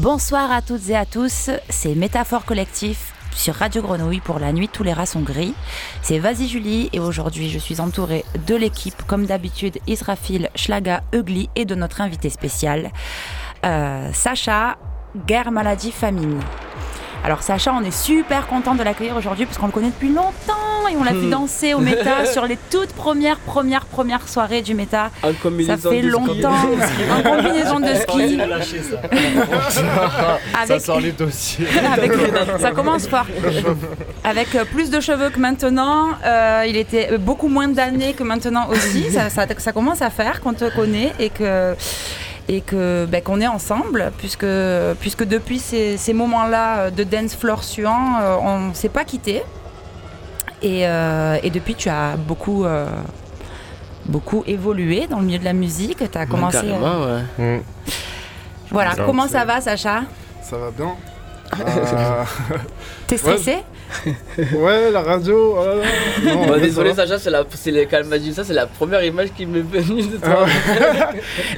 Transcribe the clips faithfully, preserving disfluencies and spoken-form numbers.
Bonsoir à toutes et à tous, c'est Métaphore Collectif sur Radio Grenouille pour la nuit tous les rats sont gris. C'est Vazy Julie et aujourd'hui je suis entourée de l'équipe comme d'habitude Israfil, Schlaga, Uglyy et de notre invité spécial euh, Sacha, Guerre Maladie Famine. Alors Sacha, on est super content de l'accueillir aujourd'hui parce qu'on le connaît depuis longtemps et on l'a vu danser au Méta sur les toutes premières, premières, premières soirées du Méta. En combinaison de ski. Ça fait longtemps. En combinaison de ski. On a lâché ça. Avec... Ça sort les dossiers. Avec... Ça commence fort. Avec plus de cheveux que maintenant, euh, il était beaucoup moins d'années que maintenant aussi. Ça, ça, ça commence à faire qu'on te connaît et que... et que, ben, qu'on est ensemble, puisque, puisque depuis ces, ces moments-là de dance floor suant, euh, on ne s'est pas quitté. Et, euh, et depuis, tu as beaucoup, euh, beaucoup évolué dans le milieu de la musique. Tu as commencé... Carrément, euh... ouais. Mmh. Voilà, ça, comment c'est... ça va, Sacha ? Ça va bien. Euh... T'es stressé ? Ouais, la radio. Oh là là. Non, bah, désolé, Sacha, c'est la, c'est les, quand elle m'a dit ça, c'est la première image qui m'est venue de toi.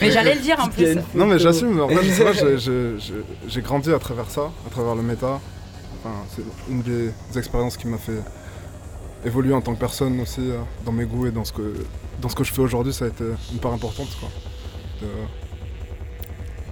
Mais j'allais le dire en plus. Non, mais j'assume. En fait, moi, j'ai, j'ai, j'ai grandi à travers ça, à travers le méta. Enfin, c'est une des expériences qui m'a fait évoluer en tant que personne aussi, dans mes goûts et dans ce que, dans ce que je fais aujourd'hui. Ça a été une part importante, quoi. De,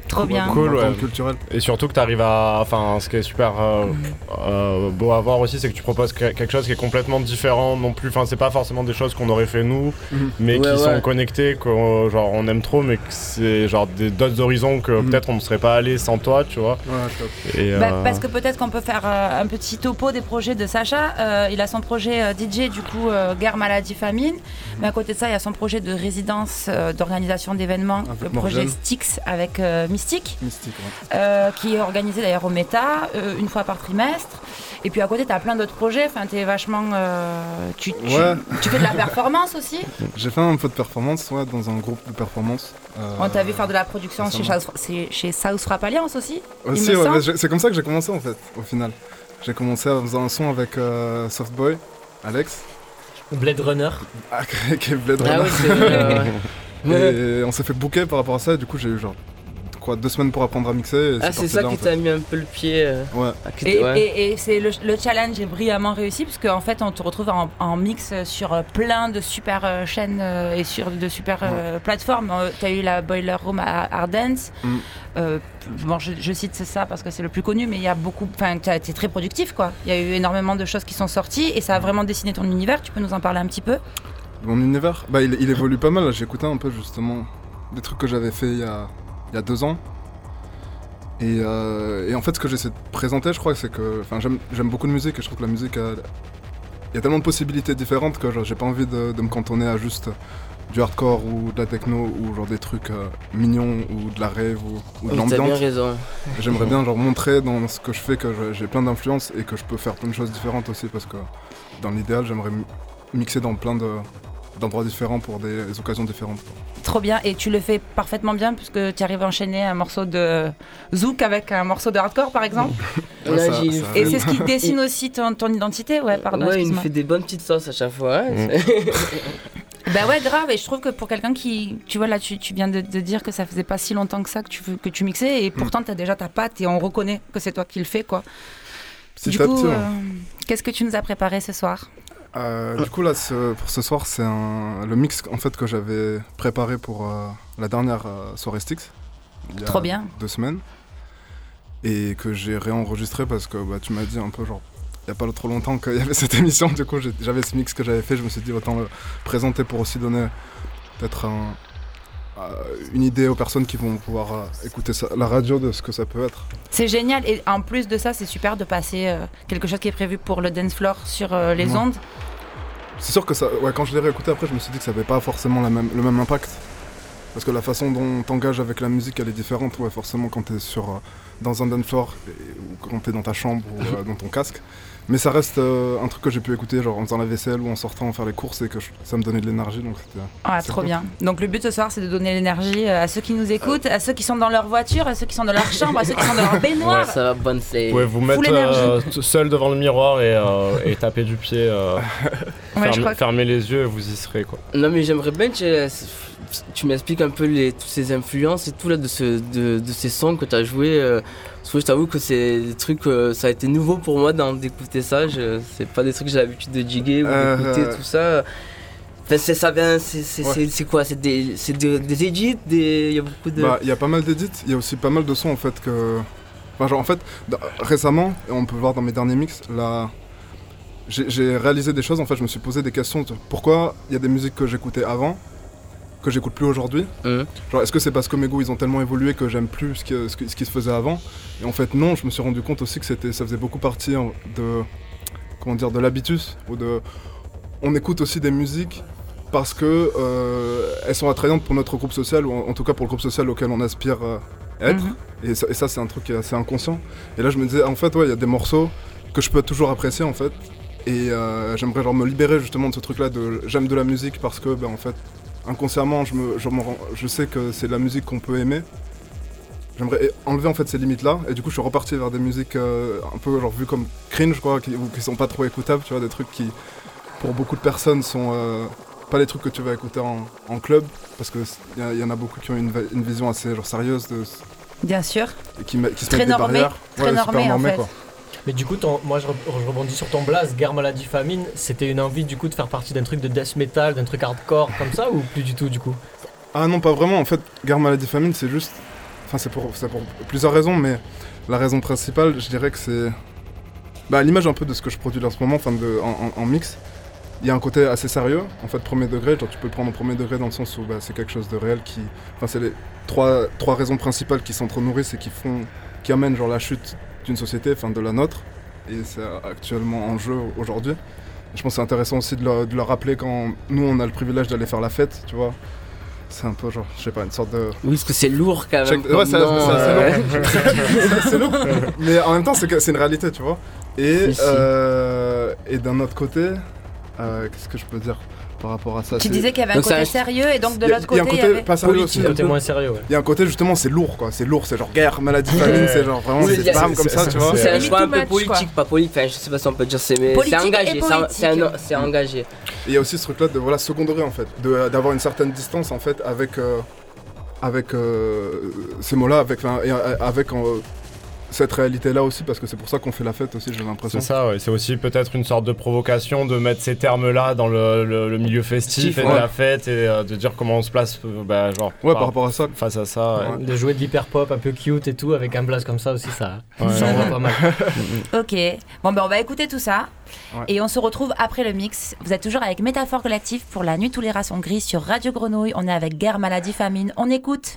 Trop bien. Cool, ouais. Culturel. Et surtout que tu arrives à. Enfin, ce qui est super euh, mmh. euh, beau à voir aussi, c'est que tu proposes quelque chose qui est complètement différent non plus. Enfin, c'est pas forcément des choses qu'on aurait fait nous, mmh. mais ouais, qui ouais. sont connectées, qu'on genre, on aime trop, mais que c'est genre des, d'autres horizons que mmh. peut-être on ne serait pas allé sans toi, tu vois. Ouais, et, bah, euh... Parce que peut-être qu'on peut faire euh, un petit topo des projets de Sacha. Euh, il a son projet euh, D J, du coup, euh, Guerre, Maladie, Famine. Mmh. Mais à côté de ça, il y a son projet de résidence, euh, d'organisation d'événements, le projet Stix avec euh, Mystique, mystique ouais. euh, qui est organisé d'ailleurs au Méta, euh, une fois par trimestre. Et puis à côté, tu as plein d'autres projets. Enfin, t'es vachement, euh, tu, tu, ouais. tu fais de la performance aussi. J'ai fait un peu de performance, ouais, dans un groupe de performance. Euh, On t'a vu faire de la production chez, chez, chez South Frapp Alliance aussi. Aussi, ouais, mais c'est comme ça que j'ai commencé en fait, au final. J'ai commencé à faire un son avec euh, Softboy Alex. Blade Runner. Ah, qui est Blade Runner. Ah oui, c'est euh... Et ouais. On s'est fait booker par rapport à ça, et du coup, j'ai eu genre. Quoi, deux semaines pour apprendre à mixer. Ah, c'est, c'est ça là, qui en fait. T'a mis un peu le pied. Euh... Ouais. Et, ouais. et, et c'est le, le challenge est brillamment réussi parce qu'en fait, on te retrouve en, en mix sur plein de super euh, chaînes euh, et sur de super ouais. euh, plateformes. Euh, t'as eu la Boiler Room à Ardence. Mm. Euh, bon, je, je cite ça parce que c'est le plus connu, mais il y a beaucoup. Enfin, t'as été très productif, quoi. Il y a eu énormément de choses qui sont sorties et ça a vraiment dessiné ton univers. Tu peux nous en parler un petit peu ? Mon univers ? Bah, il, il évolue pas mal. J'ai écouté un peu justement des trucs que j'avais fait il y a. Il y a deux ans. Et, euh, et en fait, ce que j'essaie de présenter, je crois, c'est que j'aime, j'aime beaucoup de musique et je trouve que la musique, elle, il y a tellement de possibilités différentes que genre, j'ai pas envie de, de me cantonner à juste du hardcore ou de la techno ou genre des trucs euh, mignons ou de la rave ou, ou de l'ambiance. T'as bien raison. J'aimerais bien genre, montrer dans ce que je fais que j'ai plein d'influences et que je peux faire plein de choses différentes aussi parce que dans l'idéal, j'aimerais mixer dans plein de... d'endroits différents pour des, des occasions différentes. Trop bien, et tu le fais parfaitement bien puisque tu arrives à enchaîner un morceau de zouk avec un morceau de hardcore par exemple. ouais, ça, ça, et c'est ce qui dessine aussi ton, ton identité. Ouais, pardon, ouais, il me fait des bonnes petites sauces à chaque fois. Hein. Mmh. Bah ouais, grave, et je trouve que pour quelqu'un qui, tu vois là, tu, tu viens de, de dire que ça faisait pas si longtemps que ça que tu, que tu mixais et pourtant mmh. t'as déjà ta patte et on reconnaît que c'est toi qui le fais quoi. C'est du coup, euh, qu'est-ce que tu nous as préparé ce soir ? Euh, du coup là ce, pour ce soir c'est un, le mix en fait que j'avais préparé pour euh, la dernière euh, soirée Stix il y a Trop bien. deux semaines et que j'ai réenregistré parce que bah, tu m'as dit un peu genre il n'y a pas trop longtemps qu'il y avait cette émission du coup j'ai, j'avais ce mix que j'avais fait je me suis dit autant le présenter pour aussi donner peut-être un, euh, une idée aux personnes qui vont pouvoir euh, écouter ça, la radio de ce que ça peut être. C'est génial et en plus de ça c'est super de passer euh, quelque chose qui est prévu pour le dance floor sur euh, les ouais. ondes. C'est sûr que ça, ouais, quand je l'ai réécouté après, je me suis dit que ça n'avait pas forcément la même, le même impact. Parce que la façon dont t'engages avec la musique, elle est différente. Ouais, forcément, quand t'es sur, euh, dans un dance floor ou quand t'es dans ta chambre ou euh, dans ton casque. Mais ça reste euh, un truc que j'ai pu écouter, genre en faisant la vaisselle ou en sortant faire les courses et que je, ça me donnait de l'énergie. Donc c'était. Ah, trop cool. Bien. Donc le but ce soir, c'est de donner l'énergie à ceux qui nous écoutent, euh... à ceux qui sont dans leur voiture, à ceux qui sont dans leur chambre, à ceux qui sont dans leur baignoire. Ouais, ça va bonser. Vous pouvez vous mettre euh, seul devant le miroir et, euh, et taper du pied. Euh... Ouais, ferme, fermez que... les yeux et vous y serez quoi. Non mais j'aimerais bien que tu m'expliques un peu les, toutes ces influences et tout là de, ce, de, de ces sons que tu as joués. Euh, parce que je t'avoue que c'est des trucs, euh, ça a été nouveau pour moi d'en, d'écouter ça. Je, c'est pas des trucs que j'ai l'habitude de jiguer ou euh, d'écouter euh... tout ça. Enfin, c'est ça vient, c'est, c'est, ouais. c'est, c'est quoi C'est des, c'est de, des edits, il y a beaucoup de. Bah, il y a pas mal d'edits. Il y a aussi pas mal de sons en fait que. Enfin, genre en fait, d- récemment, on peut le voir dans mes derniers mix, la... j'ai, j'ai réalisé des choses. En fait, je me suis posé des questions. De pourquoi il y a des musiques que j'écoutais avant que j'écoute plus aujourd'hui. Mmh. Genre, est-ce que c'est parce que mes goûts ils ont tellement évolué que j'aime plus ce qui, ce qui, ce qui se faisait avant ? Et en fait non, je me suis rendu compte aussi que c'était, ça faisait beaucoup partie de, comment dire, de l'habitus ou de, on écoute aussi des musiques parce que euh, elles sont attrayantes pour notre groupe social ou en, en tout cas pour le groupe social auquel on aspire euh, être. Mmh. Et, ça, et ça c'est un truc qui est assez inconscient. Et là je me disais en fait ouais il y a des morceaux que je peux toujours apprécier en fait. Et euh, j'aimerais genre me libérer justement de ce truc là de j'aime de la musique parce que ben en fait inconsciemment, je, me, je, me rends, je sais que c'est de la musique qu'on peut aimer. J'aimerais enlever en fait ces limites-là, et du coup, je suis reparti vers des musiques euh, un peu genre vues comme cringe, quoi, qui, ou qui sont pas trop écoutables, tu vois, des trucs qui, pour beaucoup de personnes, sont euh, pas les trucs que tu vas écouter en, en club, parce que il y, y en a beaucoup qui ont une, une vision assez genre sérieuse de. Bien sûr. Et qui, qui se mettent des barrières. Très ouais, normé, normé, en fait. Quoi. Mais du coup, ton, moi je, je rebondis sur ton blast, Guerre Maladie Famine, c'était une envie du coup de faire partie d'un truc de death metal, d'un truc hardcore comme ça ou plus du tout du coup ? Ah non, pas vraiment, en fait, Guerre Maladie Famine c'est juste, enfin c'est pour, c'est pour plusieurs raisons, mais la raison principale je dirais que c'est, bah l'image un peu de ce que je produis en ce moment, enfin de, en, en, en mix, il y a un côté assez sérieux, en fait premier degré, genre tu peux le prendre en premier degré dans le sens où bah, c'est quelque chose de réel qui, enfin c'est les trois, trois raisons principales qui s'entrenourrissent et qui font, qui amènent genre la chute d'une société, enfin de la nôtre, et c'est actuellement en jeu aujourd'hui. Je pense que c'est intéressant aussi de le, de le rappeler quand nous on a le privilège d'aller faire la fête, tu vois. C'est un peu genre, je sais pas, une sorte de... Oui, parce que c'est lourd quand même. Check... Ouais, c'est, non, c'est, euh... c'est lourd. c'est, c'est lourd. Mais en même temps, c'est, c'est une réalité, tu vois. Et, euh, et d'un autre côté, euh, qu'est-ce que je peux dire par rapport à ça. Tu c'est... disais qu'il y avait donc un côté un... sérieux et donc de l'autre côté, il y avait pas sérieux aussi. Il y a un côté moins sérieux. Il y a un côté justement c'est lourd quoi, c'est lourd, c'est genre guerre, maladie, famine, c'est genre vraiment oui, c'est bam comme ça, tu vois. C'est un choix un peu politique, pas politique, enfin je sais pas si on peut dire c'est mais c'est engagé, c'est engagé. Il y a aussi ce truc là de voilà secondaire en fait, de d'avoir une certaine distance en fait avec avec ces mots là, avec avec cette réalité-là aussi, parce que c'est pour ça qu'on fait la fête aussi, j'ai l'impression. C'est ça, ouais. C'est aussi peut-être une sorte de provocation de mettre ces termes-là dans le, le, le milieu festif et ouais. de la fête et euh, de dire comment on se place euh, bah, genre, ouais, par, par rapport à ça. Face à ça. Ouais. Ouais. De jouer de l'hyper-pop un peu cute et tout, avec un blast comme ça aussi, ça, ouais. ça en va pas mal. Ok, bon ben on va écouter tout ça ouais. et on se retrouve après le mix. Vous êtes toujours avec Métaphore Collectif pour La Nuit Tous les Rats Sont Gris sur Radio Grenouille. On est avec Guerre, Maladie, Famine. On écoute.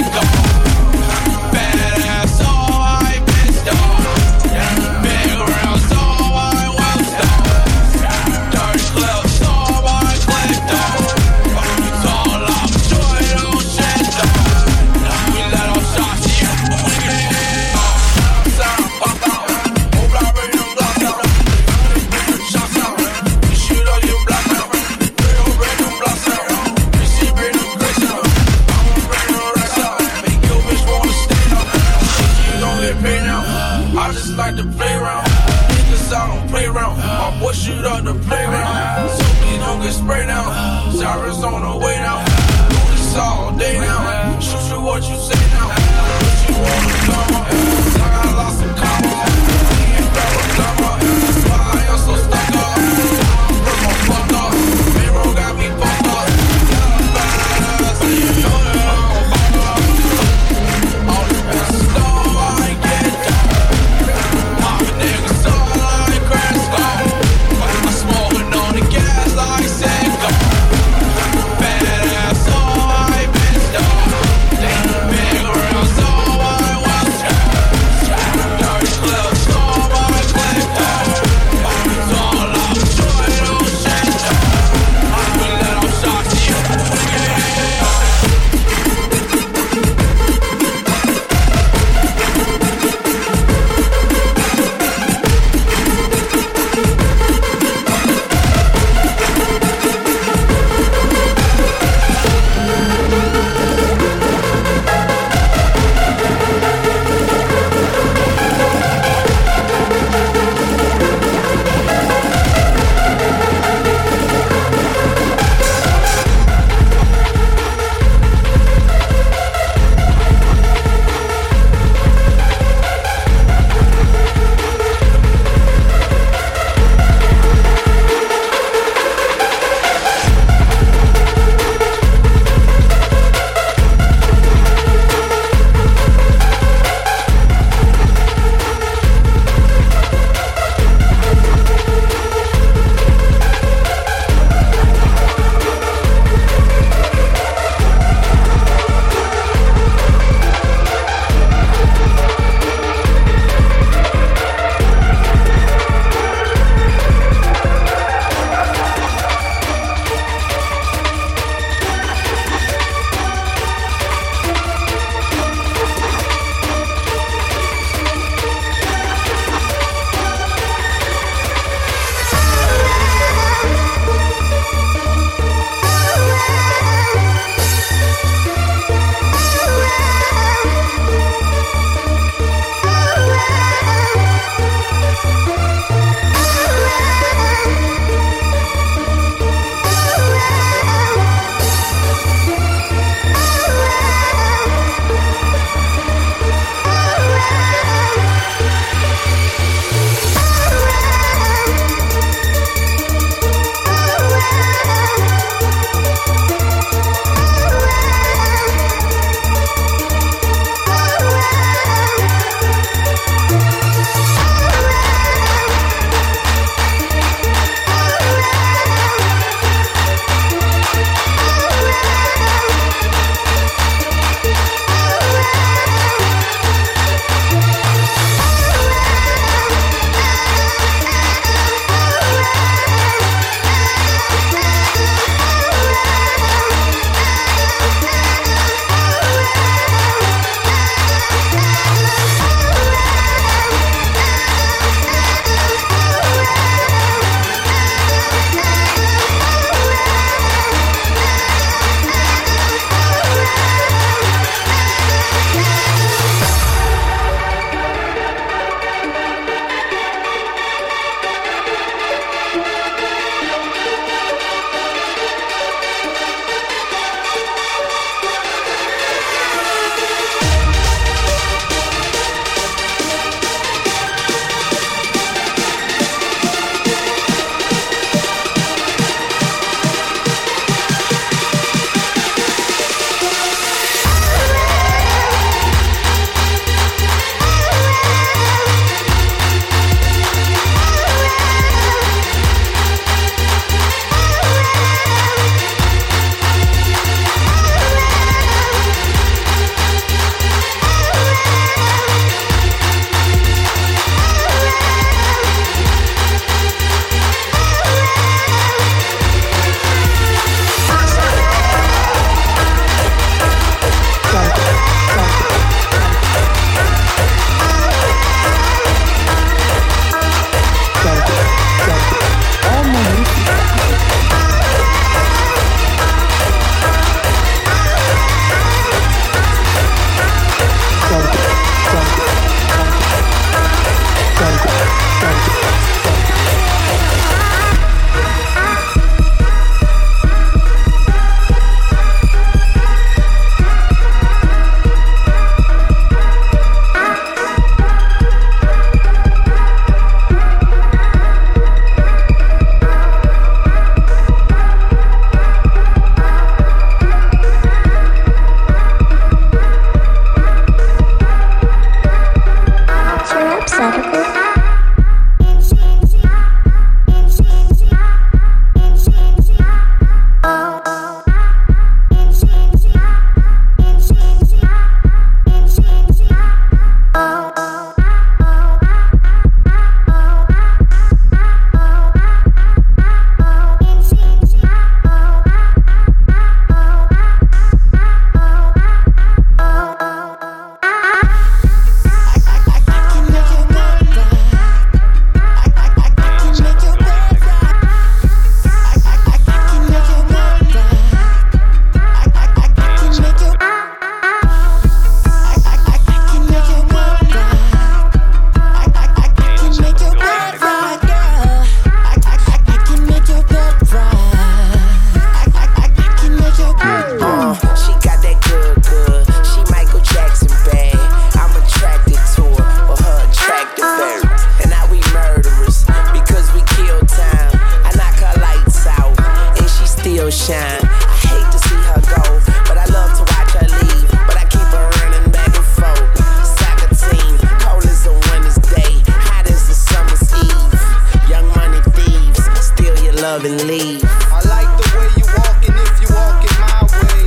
love and leave. I like the way you walkin' if you walkin' my way.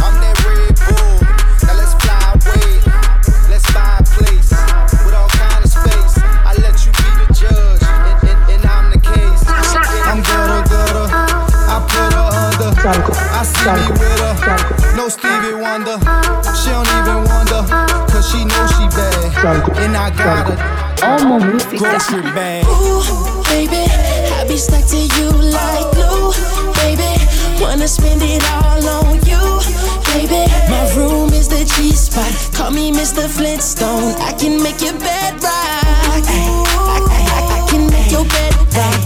I'm that Red Bull, now let's fly away. Let's buy a place with all kind of space. I let you be the judge, and, and, and I'm the case. I'm gutter, gutter, I put her under. I see me with her, no Stevie Wonder. She don't even wonder, cause she knows she bad. And I got her. Oh mon Dieu, c'est ça. Ooh, baby, I be stuck to you like glue, baby. Wanna spend it all on you, baby. My room is the G-spot. Call me Mister Flintstone. I can make your bed rock. I, I, I can make your bed rock.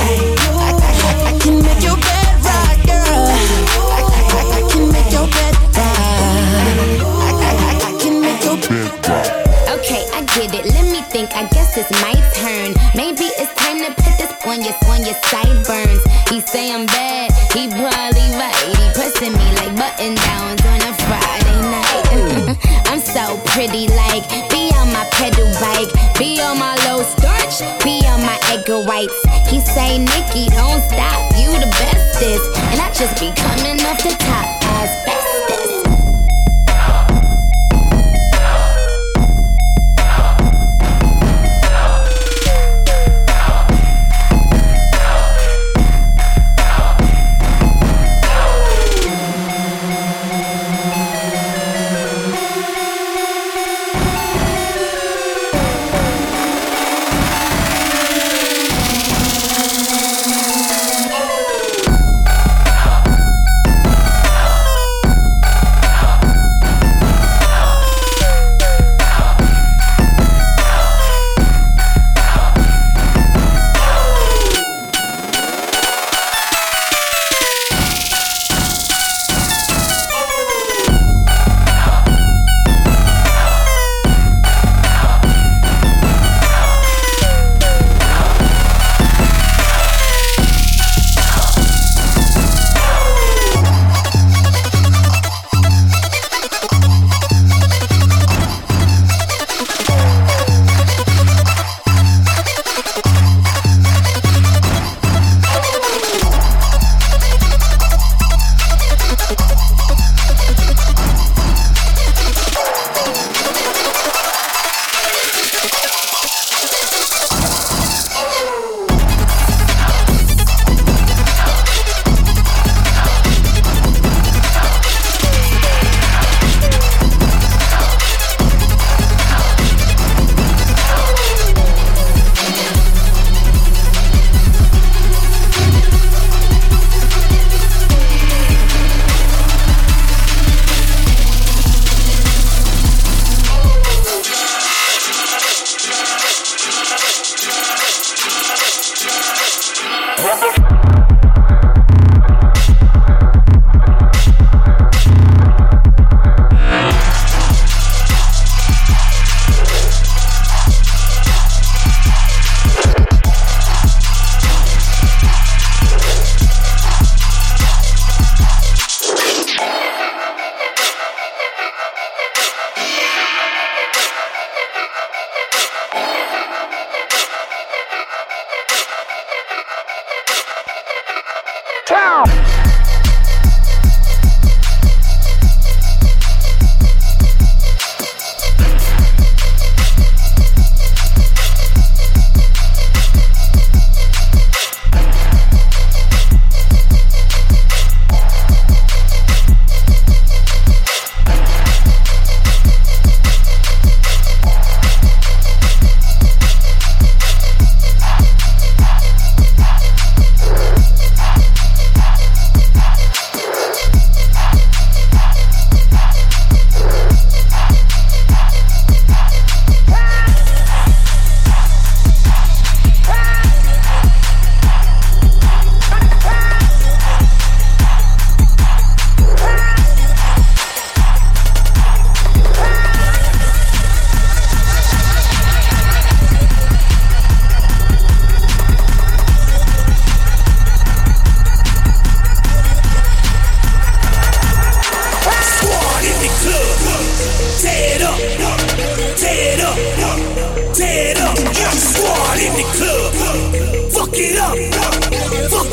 I, I, I can make your bed rock, girl. I, I, I can make your bed rock. I, I, I can make your bed rock. Okay, I get it. Let me think. I guess it's my turn. Maybe it's time to put this on your on your sideburns. He say I'm bad. He probably right. He pressing me like button downs on a Friday night. I'm so pretty, like be on my pedal bike, be on my low starch, be on my egg whites. He say Nikki, don't stop. You the bestest, and I just be coming off the top as bestest.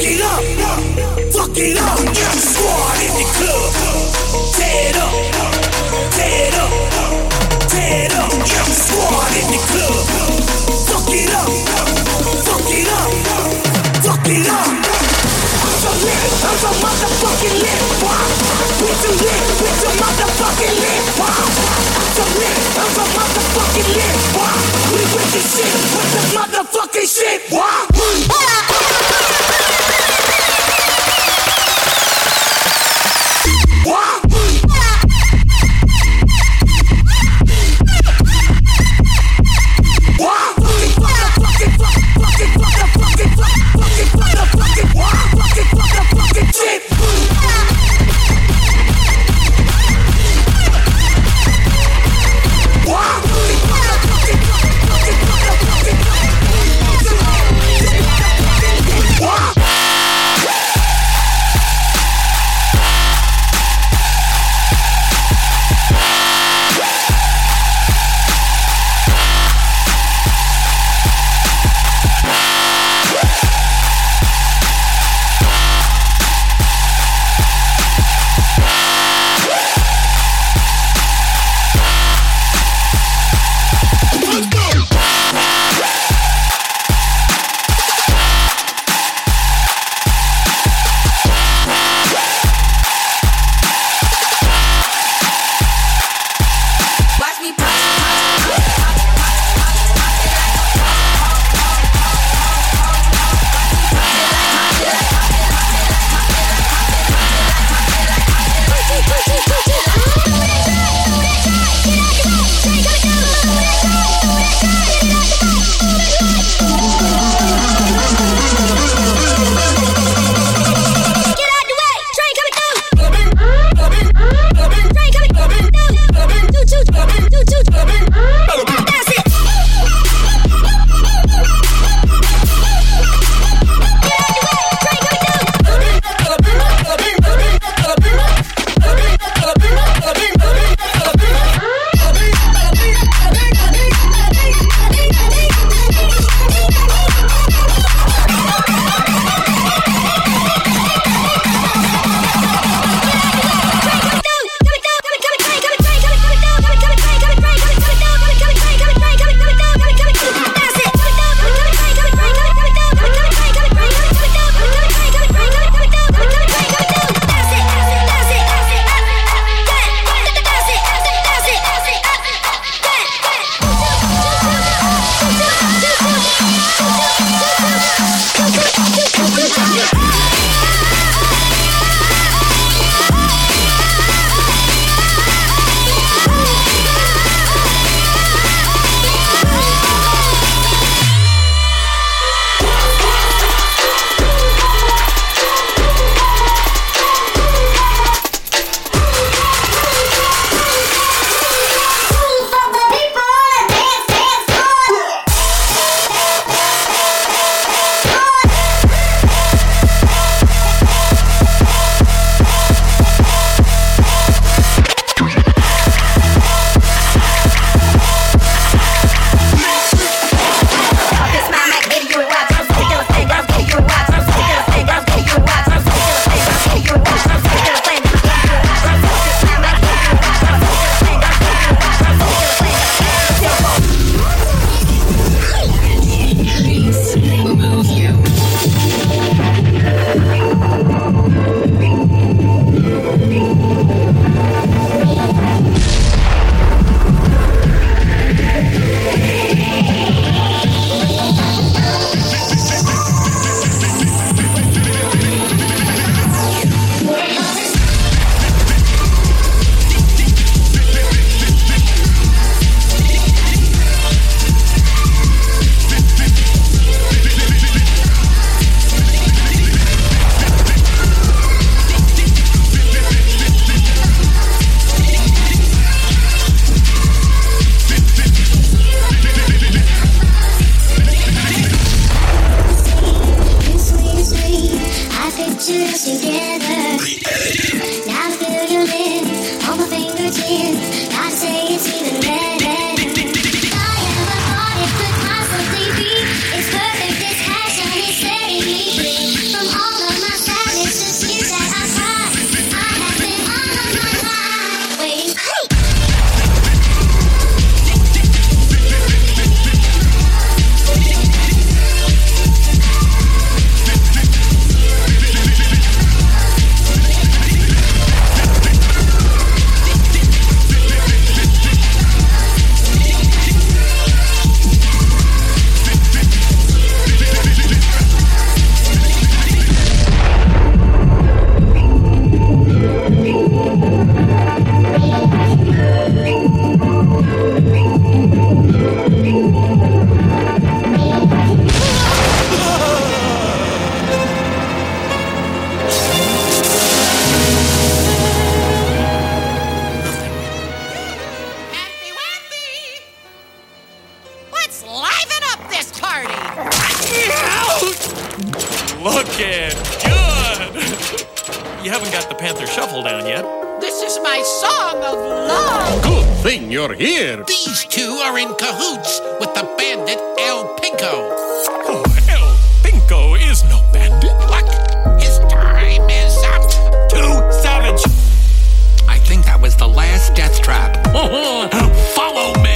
Fuck it up, fuck it up. Young squad in the club. Tear it up, tear it up, tear it up. Young squad in the club. Fuck it up, fuck it up, fuck it up. I'm so lit, I'm so motherfucking lit. Bitch, I'm lit, bitch, I'm motherfucking lit. I'm so lit, I'm so motherfucking lit. We with this shit, with this motherfucking shit. It's perfect, it's passion, it's steady. From all looking good. You haven't got the Panther Shuffle down yet. This is my song of love. Good thing you're here. These two are in cahoots with the bandit El Pinko. Oh, El Pinko is no bandit. What? His time is up. Too savage. I think that was the last death trap. Follow me.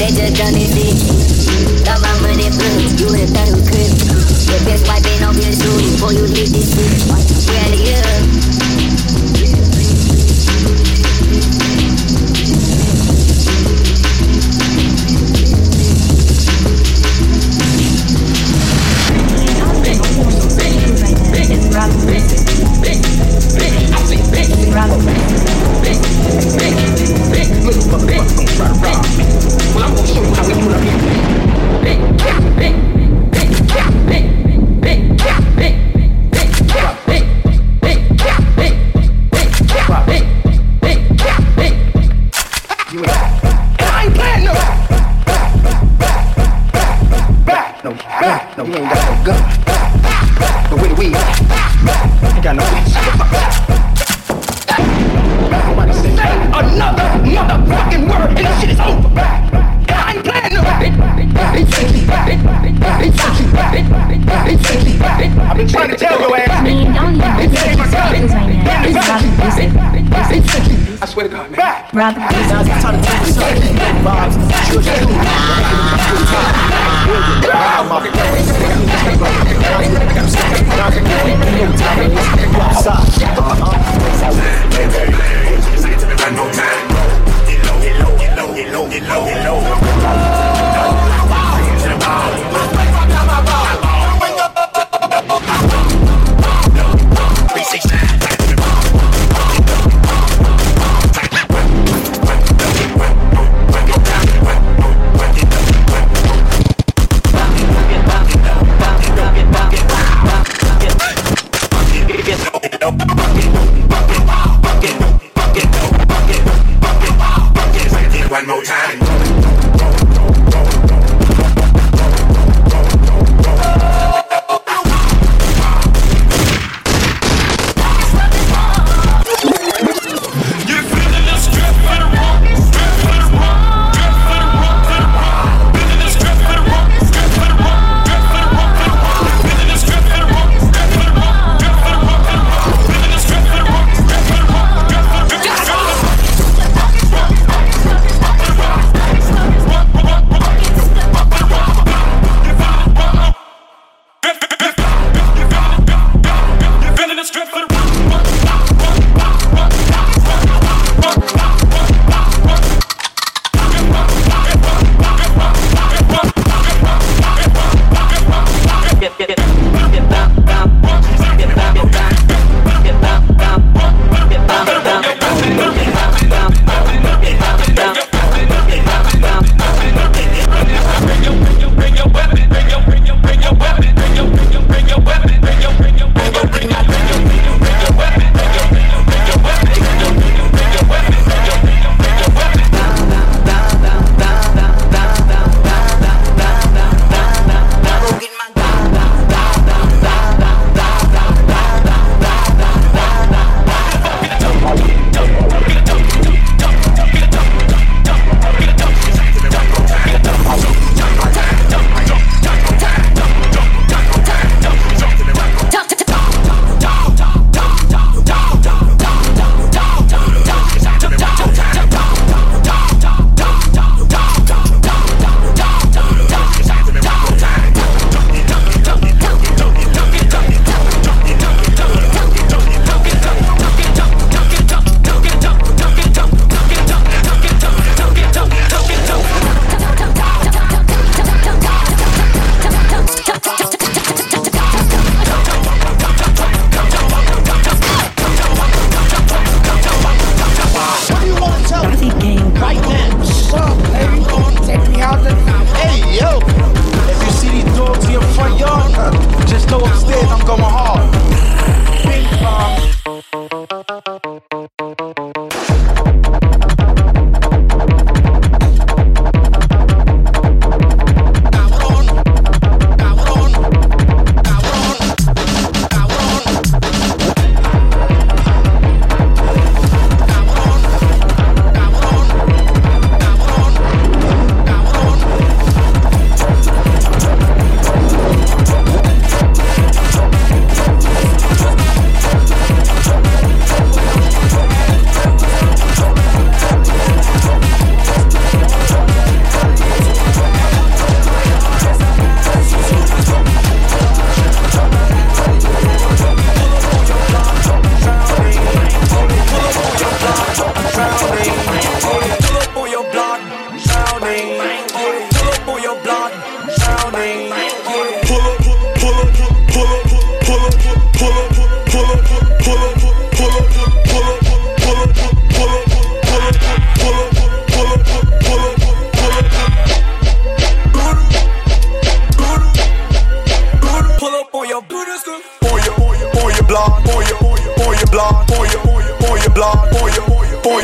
They just done this bitch. Love my money blue, you in a third crib. Your best wife ain't no good too before you leave this bitch. We're out of here.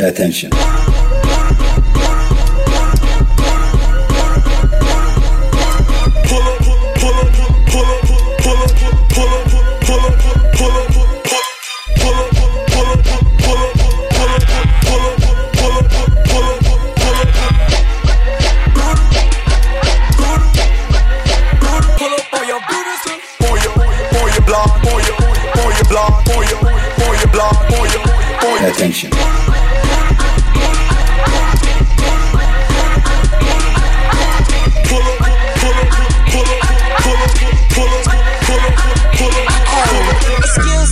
attention. Attention. Excuse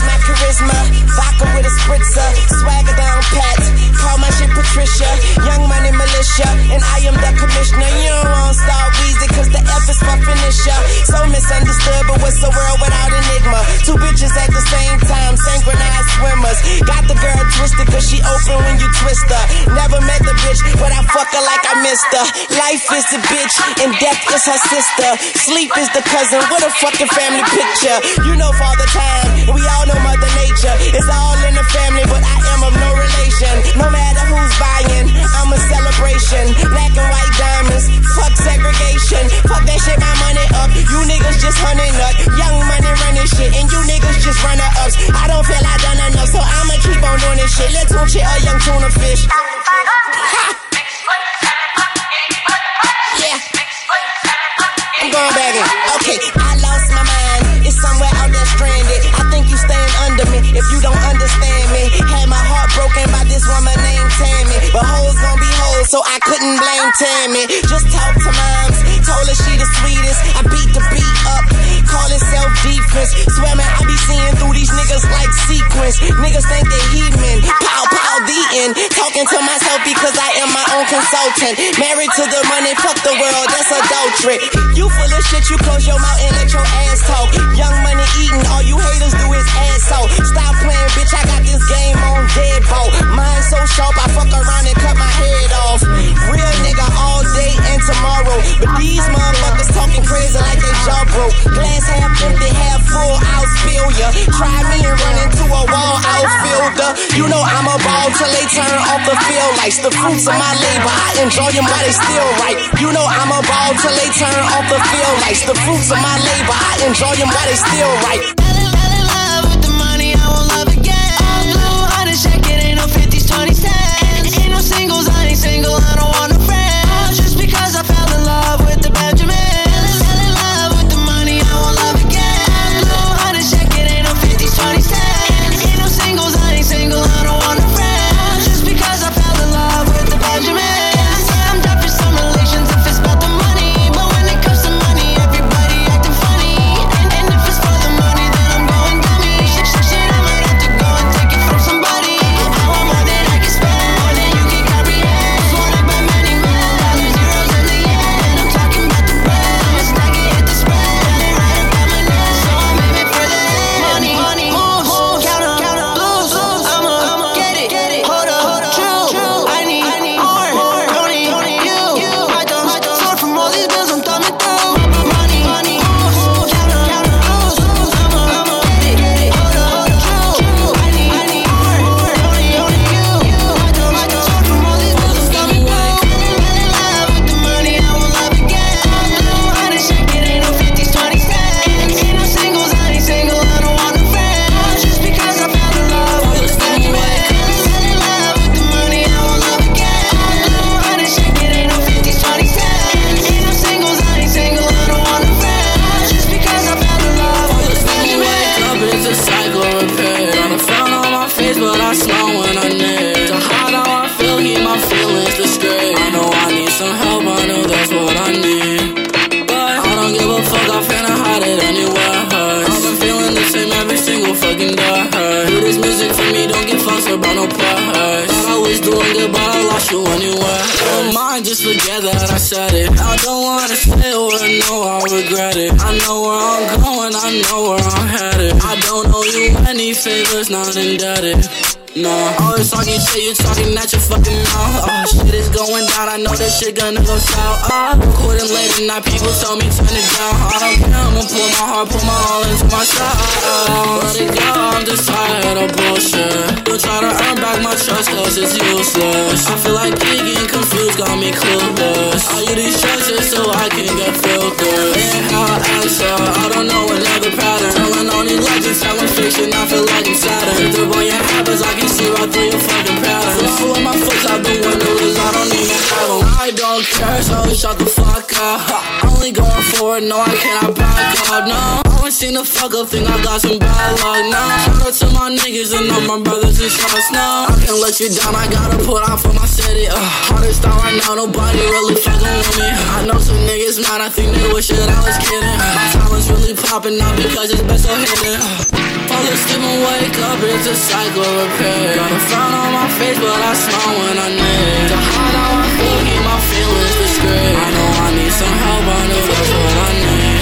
my charisma, vodka with a spritzer, swagger down pat, call my shit Patricia, young money militia, and I am the commissioner. You don't want Star Weezy, cause the F is my finisher. So misunderstood, but what's the world without enigma? Two bitches at the same time, synchronized swimmers. Got the girl twisted, cause she open when you twist her. Never met the bitch, but I fuck her like I missed her. Life is the bitch, and death is her sister. Sleep is the cousin, what a fucking family picture. You know Father Time, and we all know Mother Nature. It's all in the family, but I am of no relation. No matter who's buying, I'm a celebration. Black and white diamonds, fuck segregation. Fuck that shit, my money up. You niggas just hunting up. Young money running shit, and you niggas just runner-ups. I don't feel I done enough, so I'ma keep on doing this shit. Let's don't shit a young tuna fish. Ha! Yeah. I'm going back in. Okay, I lost my mind. It's somewhere out there stranded. I think you staying under me if you don't understand me. Had my heart broken by this woman named Tammy. But hoes gon' be hoes, so I couldn't blame Tammy. Just talk to moms. Told her she the sweetest. I beat the beat up. Call it self-defense. Swear man, I be seeing through these niggas like sequence. Niggas think they heathen. Pow, pow, the end. Talking to myself because I am my own consultant. Married to the money, fuck the world, that's adultery. You full of shit, you close your mouth and let your ass talk. Young money eating, all you haters do is ass out. Stop playing, bitch, I got this game on deadbolt. Mine so sharp, I fuck around and cut my head off. Real nigga all day and tomorrow. But these motherfuckers talking crazy like they jaw broke. Glass half empty, half full, I'll spill ya. Try me and run into a wall, outfielder. You know I'm a ball till they turn off the field lights. The fruits of my labor, I enjoy them while they still ripe. You know I'm a ball till they turn off the field lights. The fruits of my labor, I enjoy them while they still ripe. Fell in love with the money, I won't love again. I'm blue on a jacket, ain't no fifties, twenties, tens. Ain't no singles, I ain't single, I don't want no friend. Just because I fell in love with the Benjamin. Not indebted. no. Always talking shit, you talking at your fucking mouth. Oh, shit is going down, I know this shit gonna go south. Oh, recording late and now people tell me turn it down. I don't care, I'ma pull my heart, pull my all into my side. Oh, let it go, I'm just tired of bullshit. Don't try to earn back my trust, cause it's useless. I feel like getting confused, got me clueless. All you these choices so I can get filtered. And I'll answer, I don't know another pattern. Telling all these legends, telling fiction, I feel like I'm Saturn. If the boy your habits, I can see right through your fucking patterns. Full of my foot, I've been windows, I don't even have them. I don't care, so shut the fuck up. Only going forward, no, I cannot back up, no. I ain't seen a fuck up thing, I got some bad luck now. Shout out to my niggas and all my brothers and trust now. I can't let you down, I gotta put out for my city. uh, Hardest out right now, nobody really fucking with me. I know some niggas mad, I think they wish that I was kidding. My talent's really popping out because it's been so hidden. uh, All this sleep and wake up, it's a cycle repair. Got a frown on my face, but I smile when I need to hide how I feel, keep my feelings discreet. I know I need some help, I know that's what I need.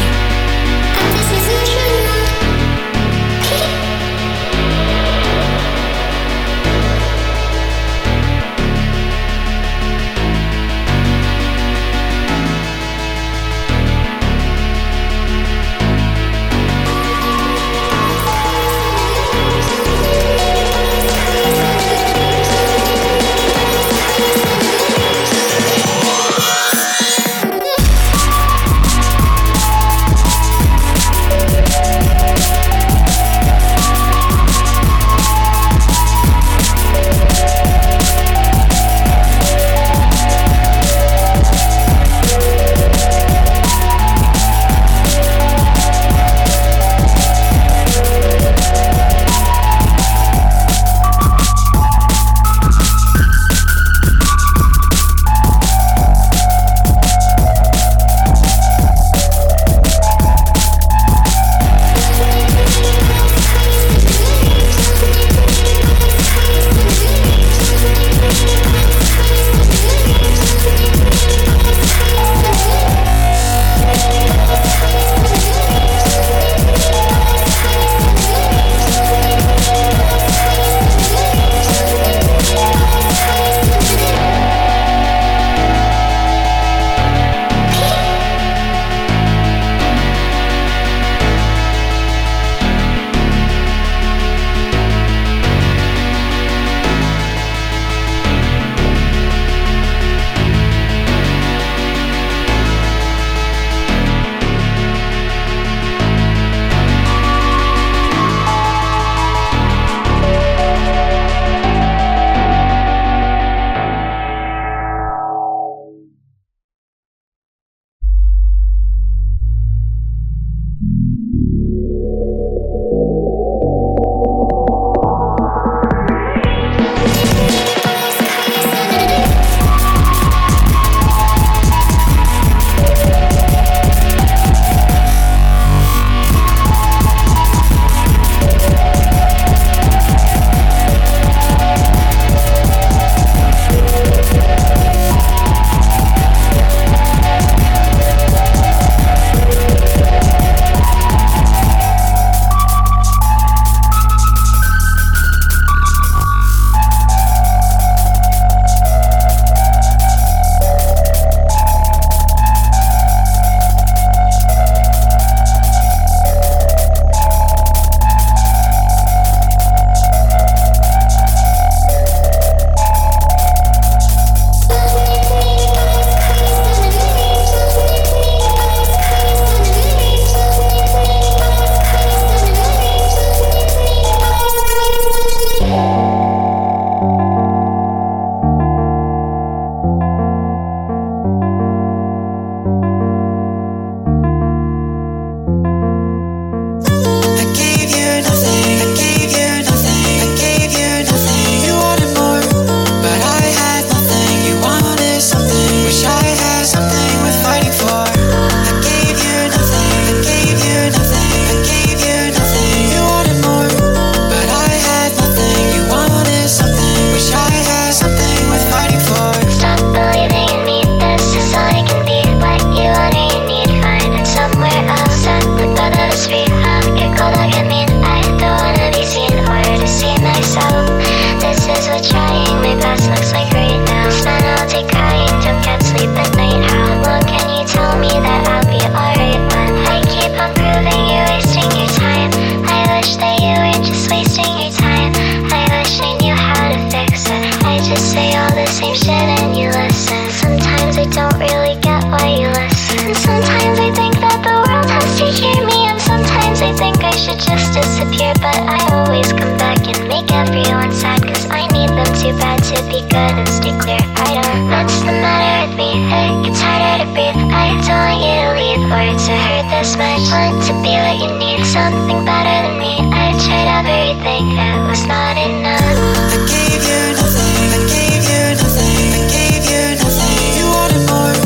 better stay clear. I don't. What's the matter with me? I get tired to breathe. I don't want you to leave or to hurt this much. Want to be what you need, something better than me. I tried everything, it was not enough. I gave you nothing. I gave you nothing. I gave you nothing. You wanted more,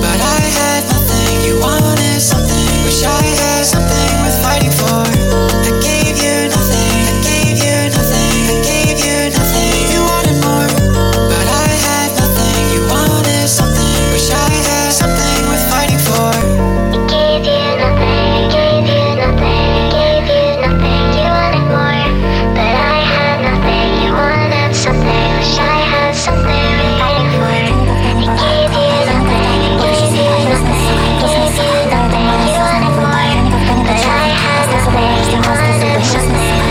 but I had nothing. You wanted something. Wish I had something worth fighting for. I gave you nothing. I gave you nothing. I gave you nothing. You wanted more, but I had nothing. You wanted something. Wish I had something worth fighting for. I gave you nothing. I gave you nothing. I gave you nothing. You wanted more, but I had nothing. You wanted something. Wish I had something worth fighting for. I gave you nothing. I gave you nothing. I gave you nothing. You wanted more, but I had nothing. You wanted something. Wish I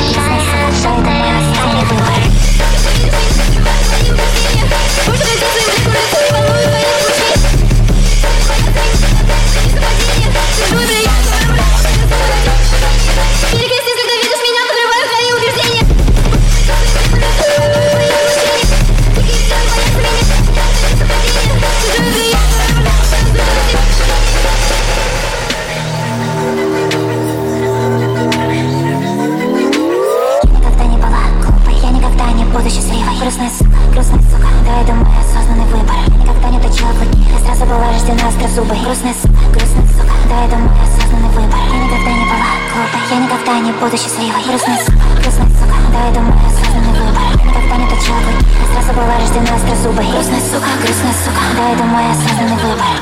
had something worth fighting for. Никогда не была глупой, я никогда не буду счастливой. Грустная сука, грустная сука, да я думаю, осознанный выбор. Я никогда не точила клыки, я сразу была рождена острозубой. Грустная сука, грустная сука, да я думаю, осознанный выбор. Я никогда не была глупой, я никогда не буду счастливой. Грустная сука, грустная сука, да я думаю, осознанный выбор. Я никогда не точила клыки, я сразу была рождена острозубой. Грустная сука, грустная сука, да я думаю, осознанный выбор.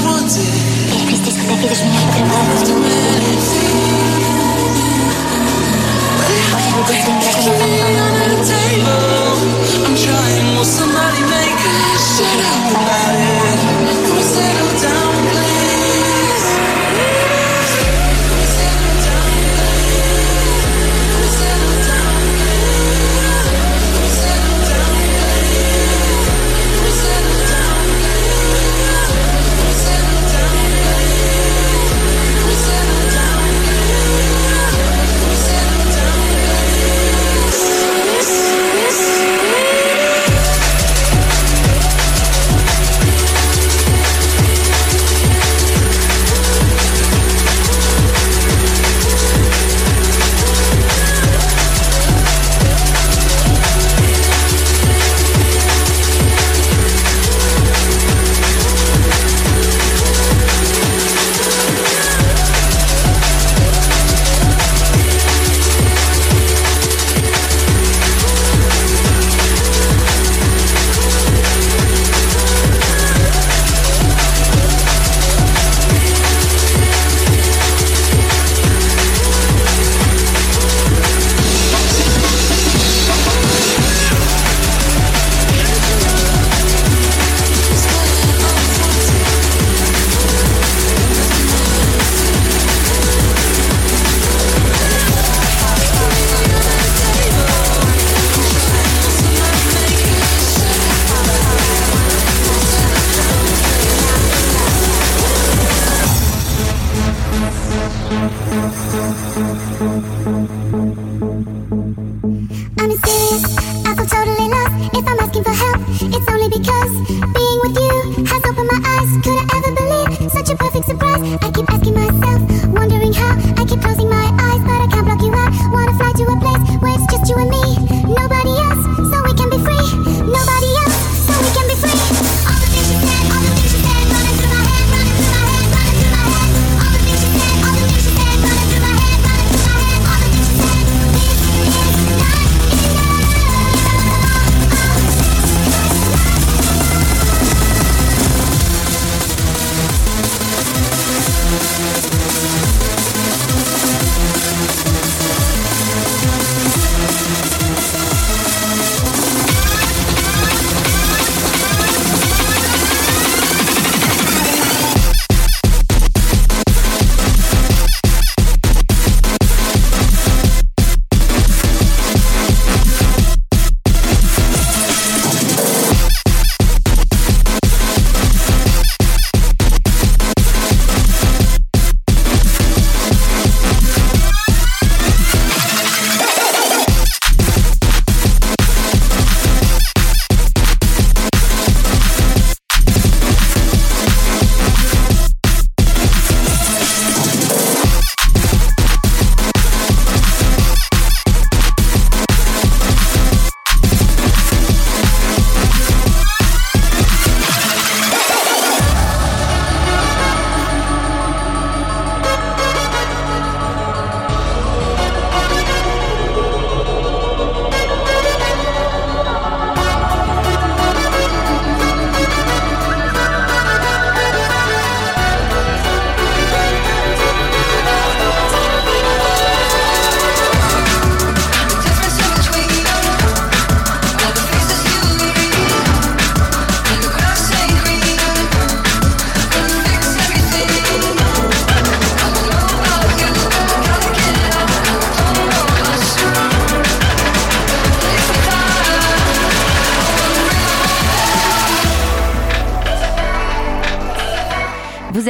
Перекрестись, когда видишь меня, подрывает мой мир.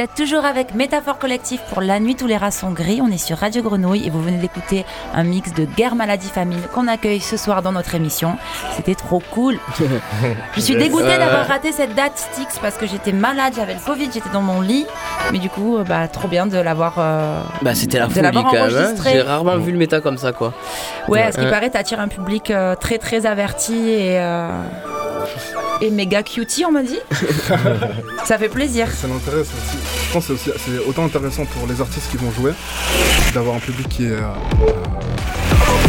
êtes toujours avec Métaphore Collectif pour La Nuit Tous les Rats Sont Gris. On est sur Radio Grenouille et vous venez d'écouter un mix de Guerre Maladie Famine qu'on accueille ce soir dans notre émission. C'était trop cool. Je suis dégoûtée d'avoir raté cette date Stix parce que j'étais malade, j'avais le Covid, j'étais dans mon lit. Mais du coup, bah, trop bien de l'avoir euh, bah, c'était la folie quand même. J'ai rarement vu le méta comme ça, quoi. Ouais, à ce qui paraît, t'attires un public euh, très très averti et... Euh... Et méga cutie, on m'a dit. Ça fait plaisir. Ça m'intéresse aussi. Je pense que c'est, aussi, c'est autant intéressant pour les artistes qui vont jouer d'avoir un public qui est euh,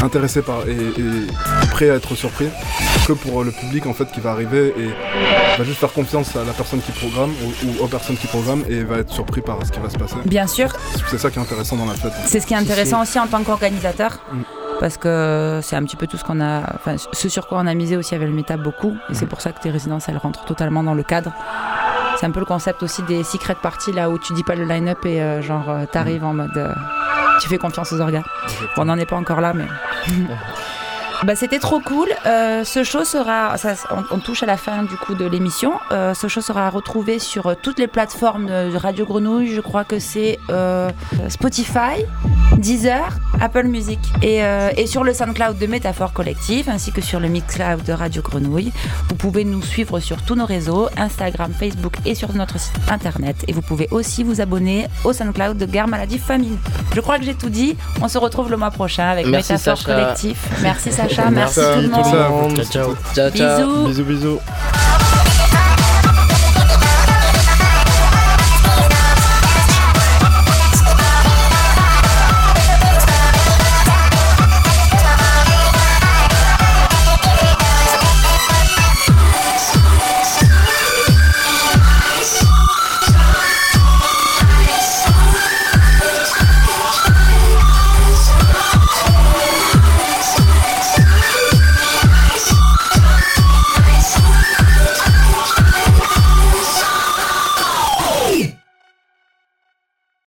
intéressé par et, et prêt à être surpris que pour le public en fait qui va arriver et va juste faire confiance à la personne qui programme ou, ou aux personnes qui programment et va être surpris par ce qui va se passer. Bien sûr. C'est ça qui est intéressant dans la fête. C'est ce qui est intéressant aussi en tant qu'organisateur. Mmh. Parce que c'est un petit peu tout ce qu'on a, enfin, ce sur quoi on a misé aussi avec le méta beaucoup, et c'est pour ça que tes résidences elles rentrent totalement dans le cadre. C'est un peu le concept aussi des secret parties là où tu dis pas le line-up et euh, genre t'arrives en mode euh, tu fais confiance aux orgas. Bon, on n'en est pas encore là, mais. Bah, c'était trop cool. Euh, ce show sera, ça, on, on touche à la fin du coup de l'émission. Euh, ce show sera retrouvé sur toutes les plateformes de Radio Grenouille. Je crois que c'est euh, Spotify, Deezer, Apple Music et, euh, et sur le Soundcloud de Métaphore Collective ainsi que sur le Mixcloud de Radio Grenouille. Vous pouvez nous suivre sur tous nos réseaux, Instagram, Facebook et sur notre site internet. Et vous pouvez aussi vous abonner au Soundcloud de Guerre Maladie Famine. Je crois que j'ai tout dit. On se retrouve le mois prochain avec Merci Métaphore Sacha. Collectif. Merci Sacha. Merci, Merci tout le monde. Ciao, ciao. Bisous. Bisous, bisous.